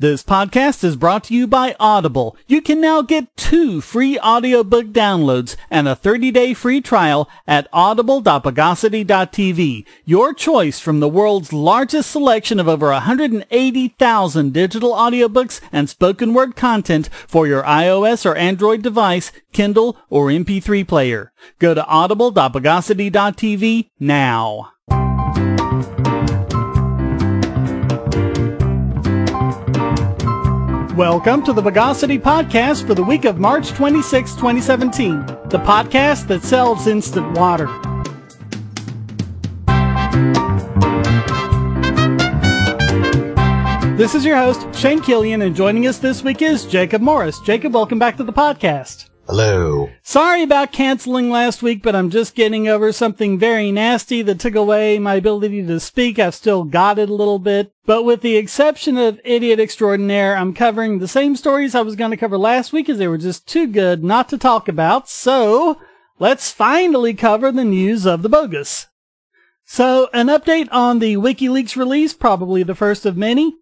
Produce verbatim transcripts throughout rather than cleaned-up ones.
This podcast is brought to you by Audible. You can now get two free audiobook downloads and a thirty-day free trial at audible dot bogosity dot t v. Your choice from the world's largest selection of over one hundred eighty thousand digital audiobooks and spoken word content for your iOS or Android device, Kindle, or M P three player. Go to audible dot bogosity dot t v now. Welcome to the Bogosity Podcast for the week of March twenty-sixth, twenty seventeen, the podcast that sells instant water. This is your host, Shane Killian, and joining us this week is Jacob Morris. Jacob, welcome back to the podcast. Hello. Sorry about canceling last week, but I'm just getting over something very nasty that took away my ability to speak. I've still got it a little bit. But with the exception of Idiot Extraordinaire, I'm covering the same stories I was going to cover last week as they were just too good not to talk about. So let's finally cover the news of the bogus. So an update on the WikiLeaks release, probably the first of many.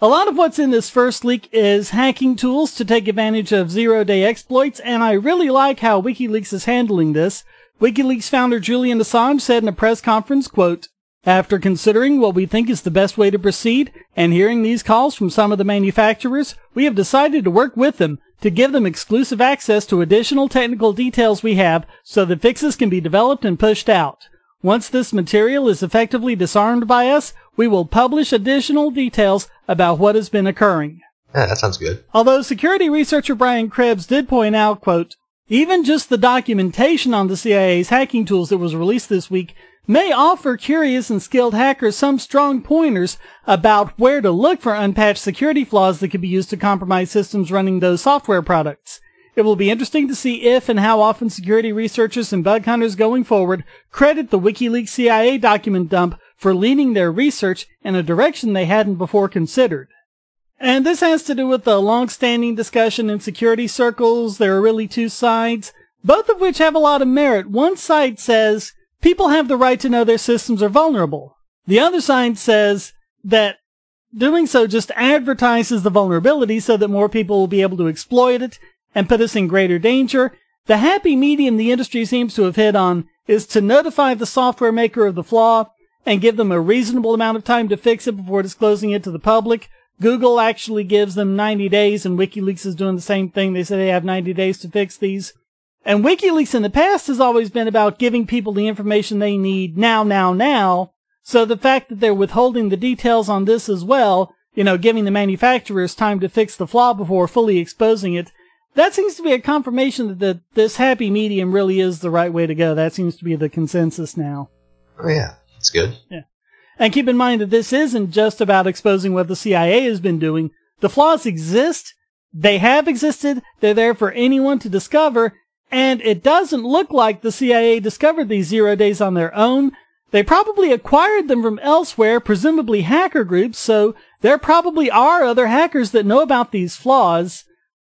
A lot of what's in this first leak is hacking tools to take advantage of zero-day exploits, and I really like how WikiLeaks is handling this. WikiLeaks founder Julian Assange said in a press conference, quote, "After considering what we think is the best way to proceed, and hearing these calls from some of the manufacturers, we have decided to work with them to give them exclusive access to additional technical details we have so that fixes can be developed and pushed out. Once this material is effectively disarmed by us, we will publish additional details about what has been occurring." Yeah, that sounds good. Although security researcher Brian Krebs did point out, quote, "Even just the documentation on the C I A's hacking tools that was released this week may offer curious and skilled hackers some strong pointers about where to look for unpatched security flaws that could be used to compromise systems running those software products. It will be interesting to see if and how often security researchers and bug hunters going forward credit the WikiLeaks C I A document dump for leading their research in a direction they hadn't before considered." And this has to do with the long-standing discussion in security circles. There are really two sides, both of which have a lot of merit. One side says people have the right to know their systems are vulnerable. The other side says that doing so just advertises the vulnerability so that more people will be able to exploit it and put us in greater danger. The happy medium the industry seems to have hit on is to notify the software maker of the flaw and give them a reasonable amount of time to fix it before disclosing it to the public. Google actually gives them ninety days, and WikiLeaks is doing the same thing. They say they have ninety days to fix these. And WikiLeaks in the past has always been about giving people the information they need now, now, now. So the fact that they're withholding the details on this as well, you know, giving the manufacturers time to fix the flaw before fully exposing it, that seems to be a confirmation that this happy medium really is the right way to go. That seems to be the consensus now. Oh, yeah. That's good. Yeah. And keep in mind that this isn't just about exposing what the C I A has been doing. The flaws exist. They have existed. They're there for anyone to discover. And it doesn't look like the C I A discovered these zero days on their own. They probably acquired them from elsewhere, presumably hacker groups. So there probably are other hackers that know about these flaws.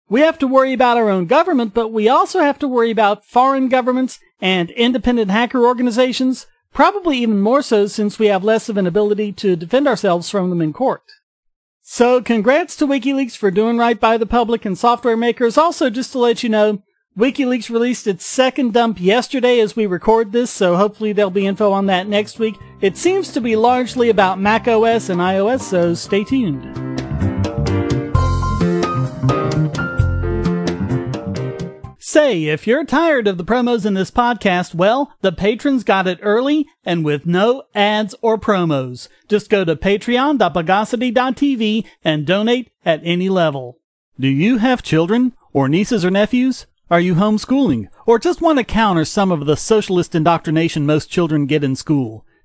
We have to worry about our own government, but we also have to worry about foreign governments and independent hacker organizations, probably even more so since we have less of an ability to defend ourselves from them in court. So congrats to WikiLeaks for doing right by the public and software makers. Also, just to let you know, WikiLeaks released its second dump yesterday as we record this, so hopefully there'll be info on that next week. It seems to be largely about macOS and iOS, so stay tuned. Say, if you're tired of the promos in this podcast, well, the patrons got it early and with no ads or promos. Just go to patreon dot bogosity dot t v and donate at any level. Do you have children or nieces or nephews? Are you homeschooling or just want to counter some of the socialist indoctrination most children get in school?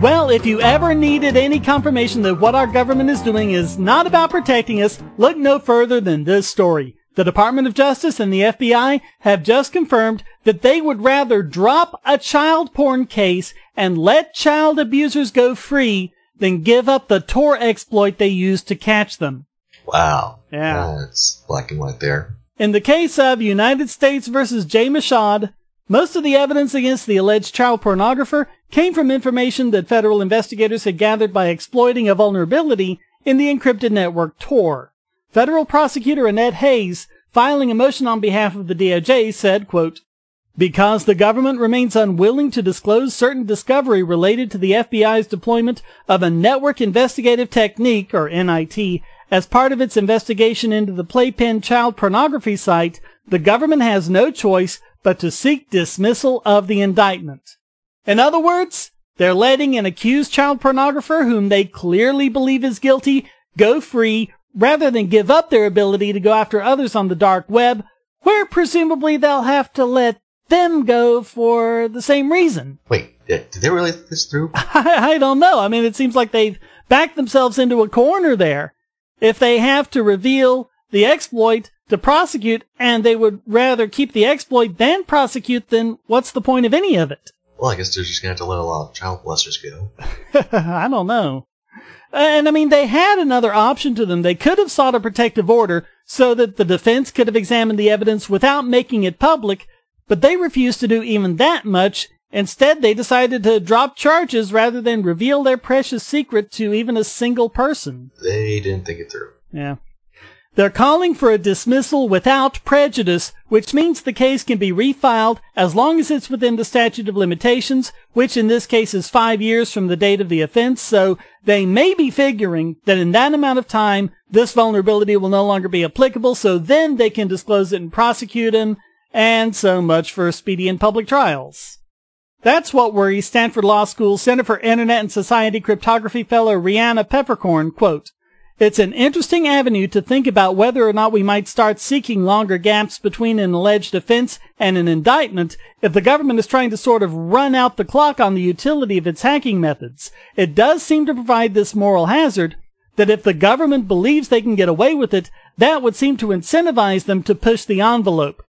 Well, if you ever needed any confirmation that what our government is doing is not about protecting us, look no further than this story. The Department of Justice and the F B I have just confirmed that they would rather drop a child porn case and let child abusers go free than give up the Tor exploit they used to catch them. Wow. Yeah. That's black and white there. In the case of United States versus Jay Mashad, most of the evidence against the alleged child pornographer came from information that federal investigators had gathered by exploiting a vulnerability in the encrypted network Tor. Federal prosecutor Annette Hayes, filing a motion on behalf of the D O J, said, quote, "Because the government remains unwilling to disclose certain discovery related to the F B I's deployment of a Network Investigative Technique, or N I T, as part of its investigation into the Playpen child pornography site, the government has no choice but to seek dismissal of the indictment." In other words, they're letting an accused child pornographer whom they clearly believe is guilty go free rather than give up their ability to go after others on the dark web, where presumably they'll have to let them go for the same reason. Wait, did they really think this through? I, I don't know. I mean, it seems like they've backed themselves into a corner there. If they have to reveal the exploit to prosecute, and they would rather keep the exploit than prosecute, then what's the point of any of it? Well, I guess they're just going to have to let a lot of child molesters go. I don't know. And, I mean, they had another option to them. They could have sought a protective order so that the defense could have examined the evidence without making it public, but they refused to do even that much. Instead, they decided to drop charges rather than reveal their precious secret to even a single person. They didn't think it through. Yeah. They're calling for a dismissal without prejudice, which means the case can be refiled as long as it's within the statute of limitations, which in this case is five years from the date of the offense. So they may be figuring that in that amount of time, this vulnerability will no longer be applicable. So then they can disclose it and prosecute him. And so much for speedy and public trials. That's what worries Stanford Law School Center for Internet and Society Cryptography fellow Riana Peppercorn, quote, "It's an interesting avenue to think about whether or not we might start seeking longer gaps between an alleged offense and an indictment if the government is trying to sort of run out the clock on the utility of its hacking methods. It does seem to provide this moral hazard that if the government believes they can get away with it, that would seem to incentivize them to push the envelope.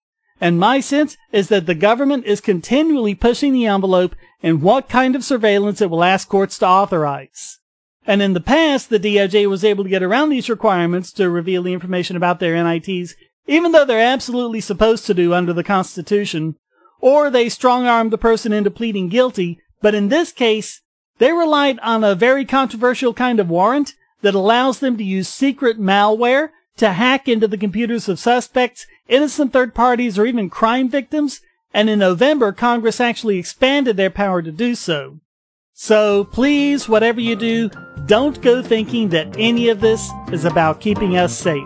And my sense is that the government is continually pushing the envelope in what kind of surveillance it will ask courts to authorize." And in the past, the D O J was able to get around these requirements to reveal the information about their N I Ts, even though they're absolutely supposed to do under the Constitution, or they strong-armed the person into pleading guilty. But in this case, they relied on a very controversial kind of warrant that allows them to use secret malware to hack into the computers of suspects, innocent third parties, or even crime victims. And in November, Congress actually expanded their power to do so. So please, whatever you do, don't go thinking that any of this is about keeping us safe.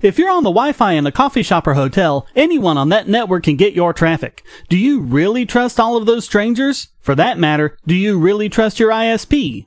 If you're on the Wi-Fi in a coffee shop or hotel, anyone on that network can get your traffic. Do you really trust all of those strangers? For that matter, do you really trust your I S P?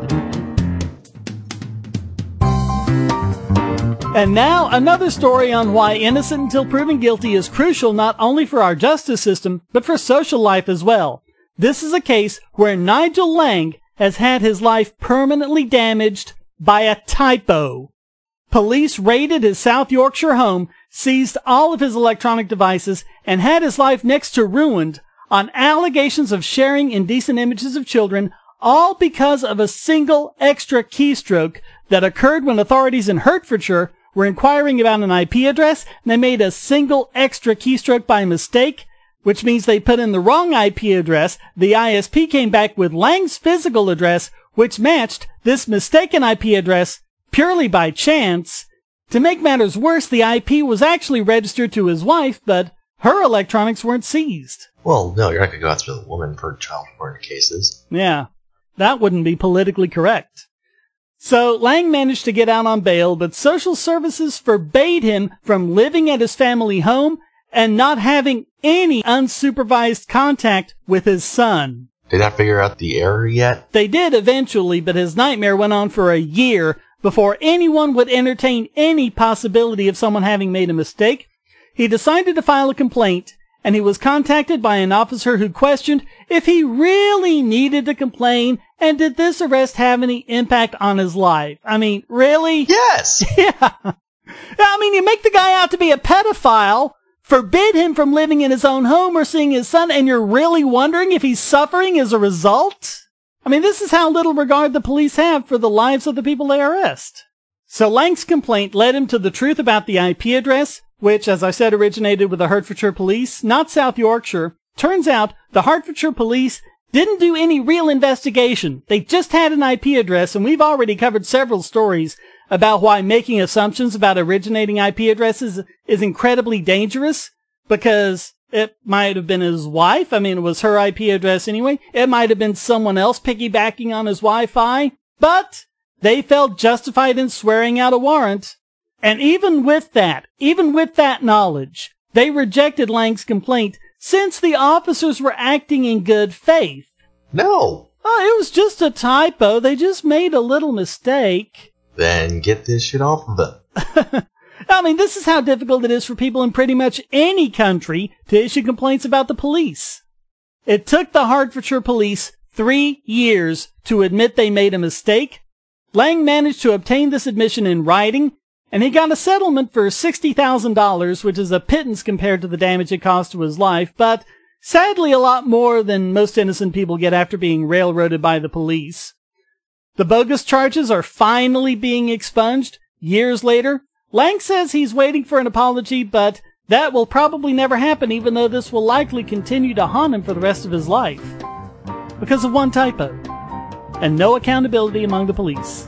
And now, another story on why innocent until proven guilty is crucial not only for our justice system, but for social life as well. This is a case where Nigel Lang has had his life permanently damaged by a typo. Police raided his South Yorkshire home, seized all of his electronic devices, and had his life next to ruined on allegations of sharing indecent images of children, all because of a single extra keystroke that occurred when authorities in Hertfordshire were inquiring about an I P address, and they made a single extra keystroke by mistake, which means they put in the wrong I P address. The I S P came back with Lang's physical address, which matched this mistaken I P address purely by chance. To make matters worse, the I P was actually registered to his wife, but her electronics weren't seized. Well, no, you're not going to go after the woman for child porn cases. Yeah, that wouldn't be politically correct. So Lang managed to get out on bail, but social services forbade him from living at his family home and not having any unsupervised contact with his son. Did I figure out the error yet? They did eventually, but his nightmare went on for a year before anyone would entertain any possibility of someone having made a mistake. He decided to file a complaint, and he was contacted by an officer who questioned if he really needed to complain and did this arrest have any impact on his life. I mean, really? Yes! Yeah. I mean, you make the guy out to be a pedophile, forbid him from living in his own home or seeing his son, and you're really wondering if he's suffering as a result? I mean, this is how little regard the police have for the lives of the people they arrest. So Lang's complaint led him to the truth about the I P address, which, as I said, originated with the Hertfordshire police, not South Yorkshire. Turns out, the Hertfordshire police didn't do any real investigation. They just had an I P address, and we've already covered several stories about why making assumptions about originating I P addresses is incredibly dangerous, because it might have been his wife. I mean, it was her I P address anyway. It might have been someone else piggybacking on his Wi-Fi. But they felt justified in swearing out a warrant. And even with that, even with that knowledge, they rejected Lang's complaint since the officers were acting in good faith. No. Oh, it was just a typo. They just made a little mistake. Then get this shit off of them. I mean, this is how difficult it is for people in pretty much any country to issue complaints about the police. It took the Hertfordshire police three years to admit they made a mistake. Lang managed to obtain this admission in writing, and he got a settlement for sixty thousand dollars, which is a pittance compared to the damage it caused to his life, but sadly a lot more than most innocent people get after being railroaded by the police. The bogus charges are finally being expunged years later. Lang says he's waiting for an apology, but that will probably never happen, even though this will likely continue to haunt him for the rest of his life. Because of one typo. And no accountability among the police.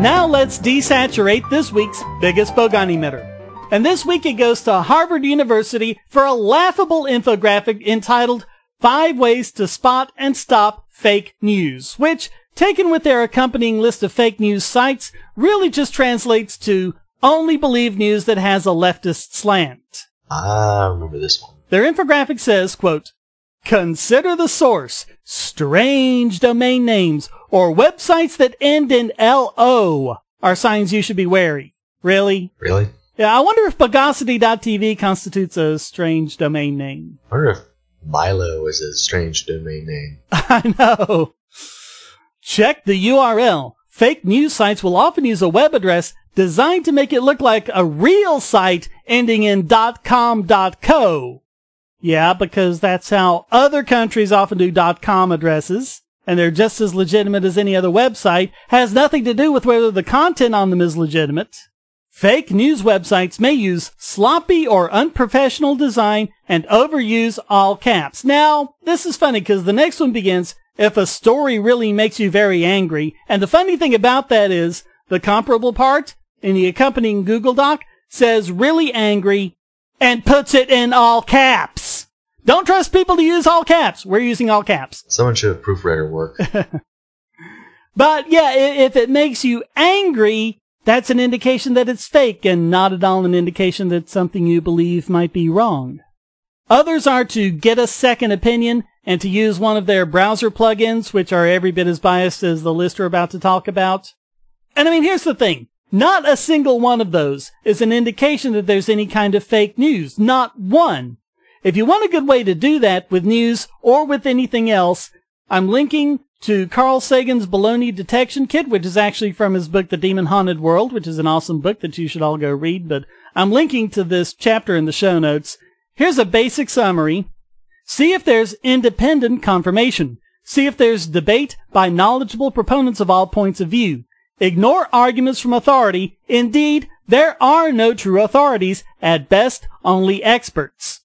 Now let's desaturate this week's biggest bogon emitter. And this week it goes to Harvard University for a laughable infographic entitled Five Ways to Spot and Stop Fake News, which, taken with their accompanying list of fake news sites, really just translates to only believe news that has a leftist slant. I remember this one. Their infographic says, quote, Consider the source, strange domain names, or websites that end in L O are signs you should be wary. Really? Really? Yeah, I wonder if Bogosity dot T V constitutes a strange domain name. I wonder if Milo is a strange domain name. I know. Check the U R L. Fake news sites will often use a web address designed to make it look like a real site ending in .com.co. Yeah, because that's how other countries often do .com addresses, and they're just as legitimate as any other website. Has nothing to do with whether the content on them is legitimate. Fake news websites may use sloppy or unprofessional design and overuse all caps. Now, this is funny because the next one begins, if a story really makes you very angry. And the funny thing about that is the comparable part in the accompanying Google Doc says really angry and puts it in all caps. Don't trust people to use all caps. We're using all caps. Someone should have proofread her work. But yeah, if it makes you angry, that's an indication that it's fake and not at all an indication that something you believe might be wrong. Others are to get a second opinion and to use one of their browser plugins, which are every bit as biased as the list we're about to talk about. And I mean, here's the thing. Not a single one of those is an indication that there's any kind of fake news. Not one. If you want a good way to do that with news or with anything else, I'm linking to Carl Sagan's Baloney Detection Kit, which is actually from his book, The Demon Haunted World, which is an awesome book that you should all go read, but I'm linking to this chapter in the show notes. Here's a basic summary. See if there's independent confirmation. See if there's debate by knowledgeable proponents of all points of view. Ignore arguments from authority. Indeed, there are no true authorities. At best, only experts.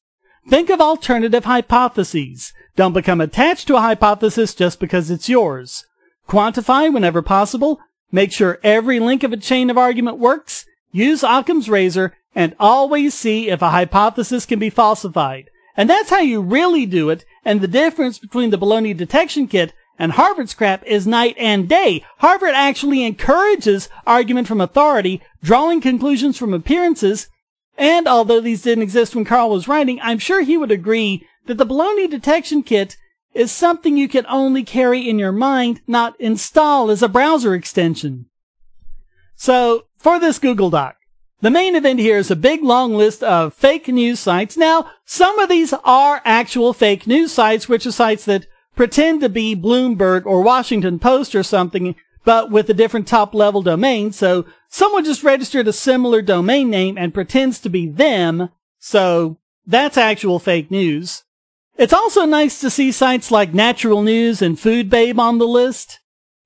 Think of alternative hypotheses. Don't become attached to a hypothesis just because it's yours. Quantify whenever possible. Make sure every link of a chain of argument works. Use Occam's razor and always see if a hypothesis can be falsified. And that's how you really do it. And the difference between the Baloney Detection Kit and Harvard's crap is night and day. Harvard actually encourages argument from authority, drawing conclusions from appearances. And although these didn't exist when Carl was writing, I'm sure he would agree that the Baloney Detection Kit is something you can only carry in your mind, not install as a browser extension. So, for this Google Doc, the main event here is a big long list of fake news sites. Now, some of these are actual fake news sites, which are sites that pretend to be Bloomberg or Washington Post or something, but with a different top-level domain. So, someone just registered a similar domain name and pretends to be them. So, that's actual fake news. It's also nice to see sites like Natural News and Food Babe on the list.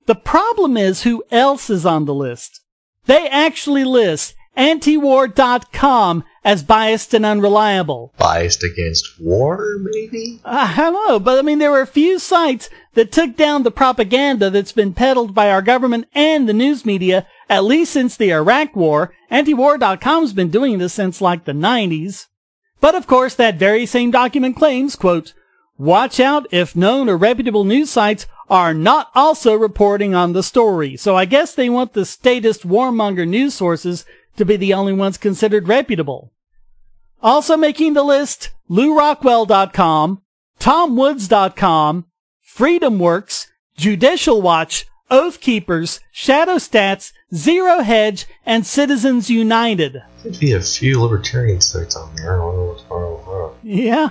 The problem is who else is on the list. They actually list Antiwar dot com as biased and unreliable. Biased against war, maybe? I don't know, but I mean, there were a few sites that took down the propaganda that's been peddled by our government and the news media, at least since the Iraq War. Antiwar dot com's been doing this since like the nineties. But of course, that very same document claims, quote, watch out if known or reputable news sites are not also reporting on the story. So I guess they want the statist warmonger news sources to be the only ones considered reputable. Also making the list, Lew Rockwell dot com, Tom Woods dot com, FreedomWorks, JudicialWatch, OathKeepers, ShadowStats, Zero Hedge, and Citizens United. There'd be a few libertarian sites on there. I don't know what's far over. Yeah.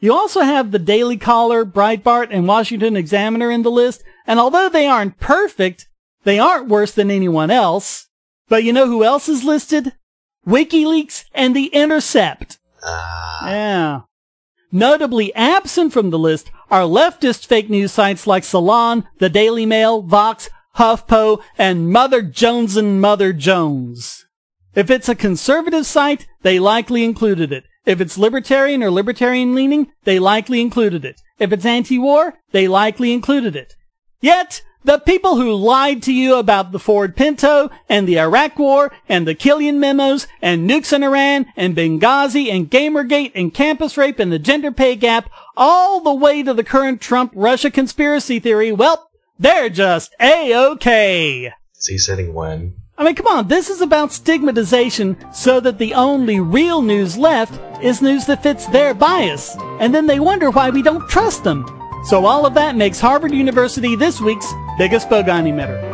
You also have the Daily Caller, Breitbart, and Washington Examiner in the list, and although they aren't perfect, they aren't worse than anyone else. But you know who else is listed? WikiLeaks and the Intercept. Ah. Yeah. Notably absent from the list are leftist fake news sites like Salon, the Daily Mail, Vox, HuffPo, and Mother Jones and Mother Jones. If it's a conservative site, they likely included it. If it's libertarian or libertarian-leaning, they likely included it. If it's anti-war, they likely included it. Yet, the people who lied to you about the Ford Pinto and the Iraq War and the Killian memos and nukes in Iran and Benghazi and Gamergate and campus rape and the gender pay gap all the way to the current Trump-Russia conspiracy theory, well, they're just A-OK. he's hitting win. I mean, come on, this is about stigmatization so that the only real news left is news that fits their bias. And then they wonder why we don't trust them. So all of that makes Harvard University this week's biggest bogon emitter.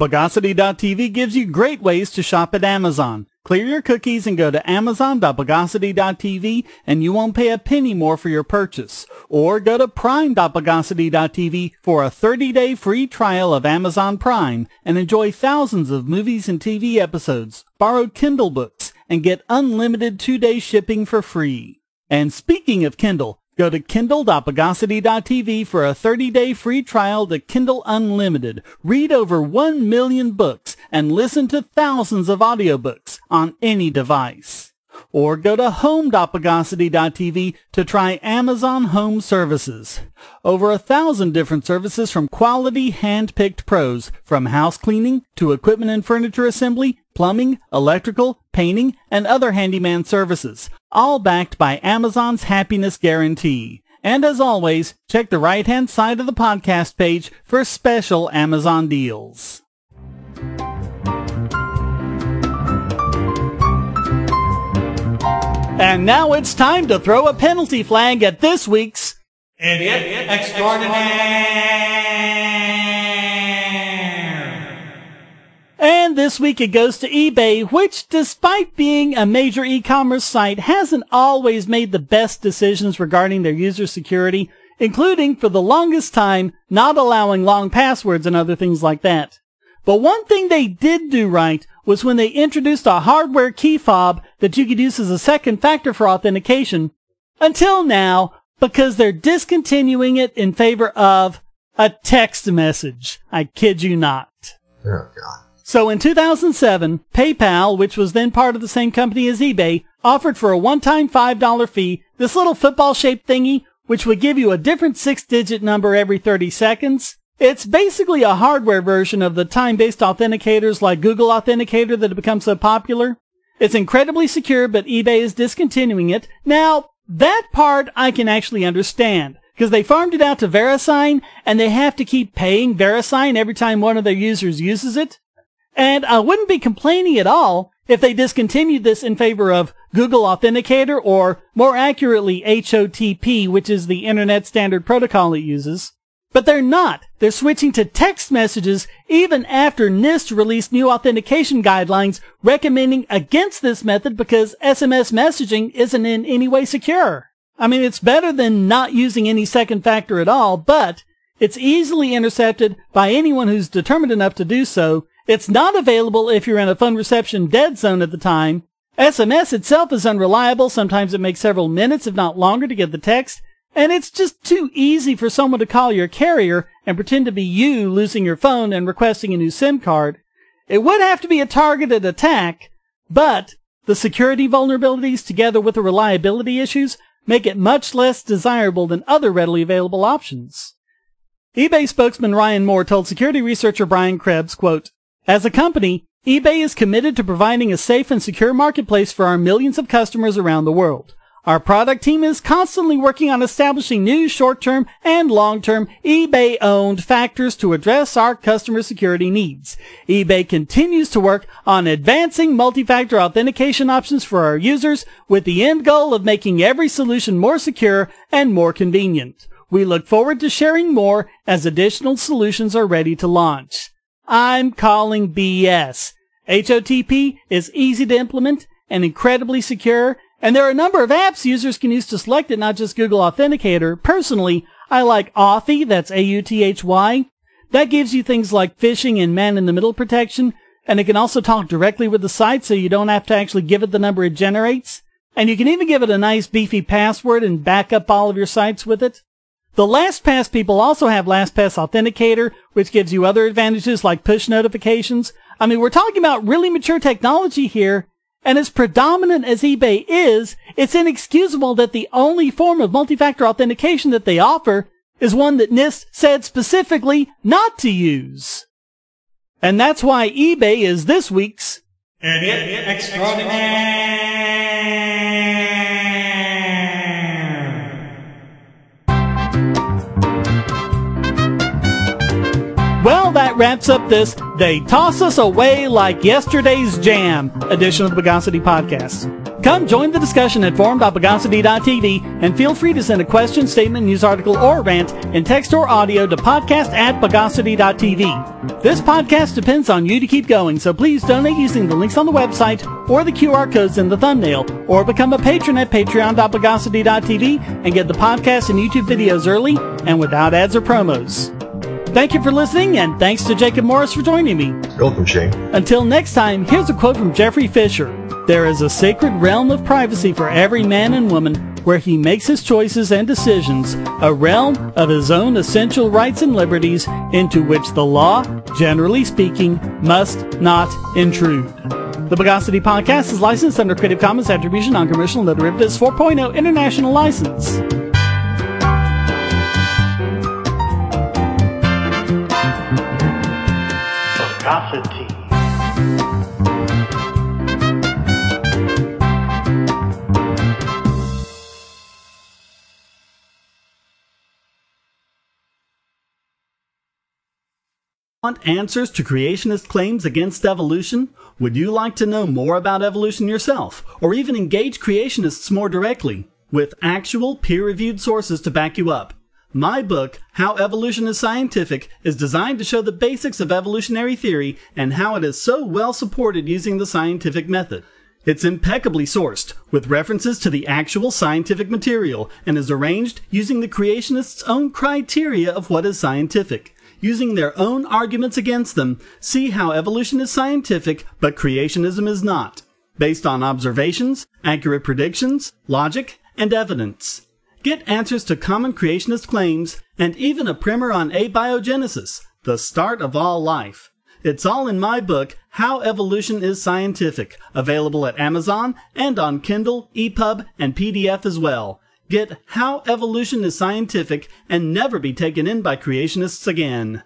Bogosity dot t v gives you great ways to shop at Amazon. Clear your cookies and go to amazon dot bogosity dot t v and you won't pay a penny more for your purchase. Or go to prime dot bogosity dot t v for a thirty day free trial of Amazon Prime and enjoy thousands of movies and T V episodes, borrow Kindle books, and get unlimited two day shipping for free. And speaking of Kindle, go to kindle dot bogosity dot t v for a thirty day free trial to Kindle Unlimited. Read over one million books and listen to thousands of audiobooks on any device. Or go to home dot bogosity dot t v to try Amazon Home Services. Over a thousand different services from quality hand-picked pros, from house cleaning to equipment and furniture assembly, plumbing, electrical, painting, and other handyman services, all backed by Amazon's happiness guarantee. And as always, check the right-hand side of the podcast page for special Amazon deals. And now it's time to throw a penalty flag at this week's Idiot, Idiot Extraordinaire. And this week it goes to eBay, which, despite being a major e-commerce site, hasn't always made the best decisions regarding their user security, including, for the longest time, not allowing long passwords and other things like that. But one thing they did do right was when they introduced a hardware key fob that you could use as a second factor for authentication, until now, because they're discontinuing it in favor of a text message. I kid you not. Oh, God. So in two thousand seven, PayPal, which was then part of the same company as eBay, offered for a one-time five dollar fee this little football-shaped thingy, which would give you a different six digit number every thirty seconds. It's basically a hardware version of the time-based authenticators like Google Authenticator that have become so popular. It's incredibly secure, but eBay is discontinuing it. Now, that part I can actually understand, because they farmed it out to VeriSign, and they have to keep paying VeriSign every time one of their users uses it. And I wouldn't be complaining at all if they discontinued this in favor of Google Authenticator, or more accurately, H O T P, which is the Internet Standard Protocol it uses. But they're not. They're switching to text messages even after NIST released new authentication guidelines recommending against this method because S M S messaging isn't in any way secure. I mean, it's better than not using any second factor at all, but it's easily intercepted by anyone who's determined enough to do so. It's not available if you're in a phone reception dead zone at the time. S M S itself is unreliable. Sometimes it makes several minutes, if not longer, to get the text. And it's just too easy for someone to call your carrier and pretend to be you losing your phone and requesting a new SIM card. It would have to be a targeted attack, but the security vulnerabilities together with the reliability issues make it much less desirable than other readily available options. eBay spokesman Ryan Moore told security researcher Brian Krebs, quote, "As a company, eBay is committed to providing a safe and secure marketplace for our millions of customers around the world. Our product team is constantly working on establishing new short-term and long-term eBay-owned factors to address our customer security needs. eBay continues to work on advancing multi-factor authentication options for our users with the end goal of making every solution more secure and more convenient. We look forward to sharing more as additional solutions are ready to launch." I'm calling B S. H O T P is easy to implement and incredibly secure, and there are a number of apps users can use to select it, not just Google Authenticator. Personally, I like Authy, that's A U T H Y. That gives you things like phishing and man-in-the-middle protection, and it can also talk directly with the site so you don't have to actually give it the number it generates. And you can even give it a nice beefy password and back up all of your sites with it. The LastPass people also have LastPass Authenticator, which gives you other advantages like push notifications. I mean, we're talking about really mature technology here. And as predominant as eBay is, it's inexcusable that the only form of multi-factor authentication that they offer is one that NIST said specifically not to use. And that's why eBay is this week's Idiot, Idiot Extraordinaire. wraps up this They Toss Us Away Like Yesterday's Jam edition of the Bogosity Podcast. Come join the discussion at forum dot bogosity dot t v and feel free to send a question, statement, news article, or rant in text or audio to podcast at bogosity dot t v. This podcast depends on you to keep going, so please donate using the links on the website or the Q R codes in the thumbnail, or become a patron at patreon dot bogosity dot t v and get the podcast and YouTube videos early and without ads or promos. Thank you for listening, and thanks to Jacob Morris for joining me. Welcome, Shane. Until next time, here's a quote from Jeffrey Fisher. There is a sacred realm of privacy for every man and woman where he makes his choices and decisions, a realm of his own essential rights and liberties into which the law, generally speaking, must not intrude. The Bogosity Podcast is licensed under Creative Commons Attribution Non-Commercial No Derivatives four point oh International License. Bogosity. Want answers to creationist claims against evolution? Would you like to know more about evolution yourself, or even engage creationists more directly, with actual peer-reviewed sources to back you up? My book, How Evolution is Scientific, is designed to show the basics of evolutionary theory and how it is so well supported using the scientific method. It's impeccably sourced, with references to the actual scientific material, and is arranged using the creationists' own criteria of what is scientific. Using their own arguments against them, see how evolution is scientific, but creationism is not, based on observations, accurate predictions, logic, and evidence. Get answers to common creationist claims, and even a primer on abiogenesis, the start of all life. It's all in my book, How Evolution is Scientific, available at Amazon and on Kindle, EPUB, and P D F as well. Get How Evolution is Scientific and never be taken in by creationists again.